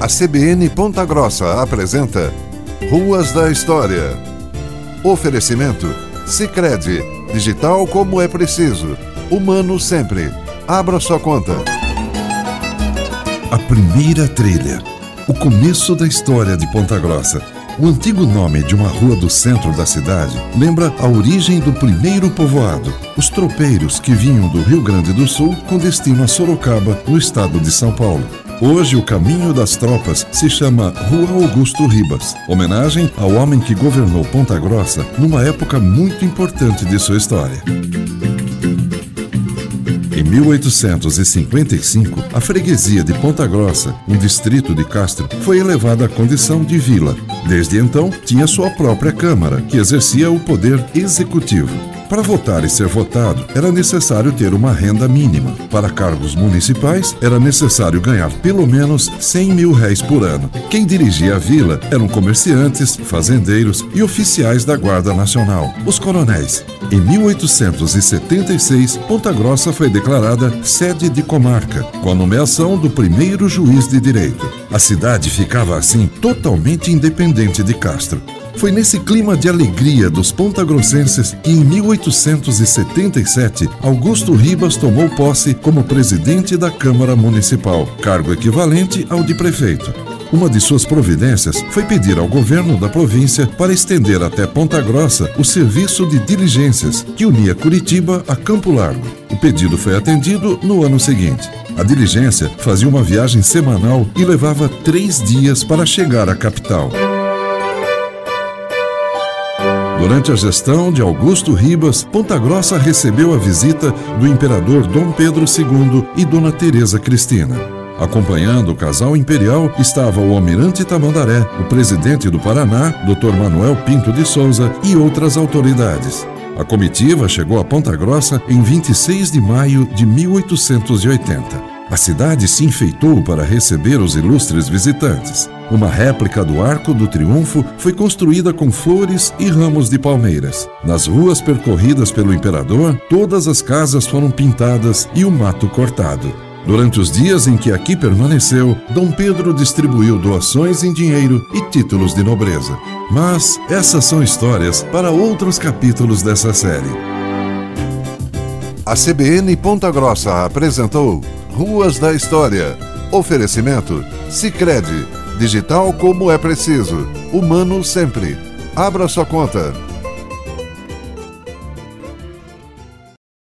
A CBN Ponta Grossa apresenta Ruas da História. Oferecimento Sicredi. Digital como é preciso. Humano sempre. Abra sua conta. A primeira trilha. O começo da história de Ponta Grossa. O antigo nome de uma rua do centro da cidade lembra a origem do primeiro povoado, os tropeiros que vinham do Rio Grande do Sul com destino a Sorocaba, no estado de São Paulo. Hoje, o caminho das tropas se chama Rua Augusto Ribas, homenagem ao homem que governou Ponta Grossa numa época muito importante de sua história. Em 1855, a freguesia de Ponta Grossa, um distrito de Castro, foi elevada à condição de vila. Desde então, tinha sua própria Câmara, que exercia o poder executivo. Para votar e ser votado, era necessário ter uma renda mínima. Para cargos municipais, era necessário ganhar pelo menos 100 mil réis por ano. Quem dirigia a vila eram comerciantes, fazendeiros e oficiais da Guarda Nacional, os coronéis. Em 1876, Ponta Grossa foi declarada sede de comarca, com a nomeação do primeiro juiz de direito. A cidade ficava, assim, totalmente independente de Castro. Foi nesse clima de alegria dos pontagrossenses que, em 1877, Augusto Ribas tomou posse como presidente da Câmara Municipal, cargo equivalente ao de prefeito. Uma de suas providências foi pedir ao governo da província para estender até Ponta Grossa o serviço de diligências que unia Curitiba a Campo Largo. O pedido foi atendido no ano seguinte. A diligência fazia uma viagem semanal e levava 3 dias para chegar à capital. Durante a gestão de Augusto Ribas, Ponta Grossa recebeu a visita do imperador Dom Pedro II e Dona Tereza Cristina. Acompanhando o casal imperial estava o Almirante Tamandaré, o presidente do Paraná, Dr. Manuel Pinto de Souza e outras autoridades. A comitiva chegou a Ponta Grossa em 26 de maio de 1880. A cidade se enfeitou para receber os ilustres visitantes. Uma réplica do Arco do Triunfo foi construída com flores e ramos de palmeiras. Nas ruas percorridas pelo imperador, todas as casas foram pintadas e o mato cortado. Durante os dias em que aqui permaneceu, Dom Pedro distribuiu doações em dinheiro e títulos de nobreza. Mas essas são histórias para outros capítulos dessa série. A CBN Ponta Grossa apresentou Ruas da História. Oferecimento Sicredi. Digital como é preciso. Humano sempre. Abra sua conta.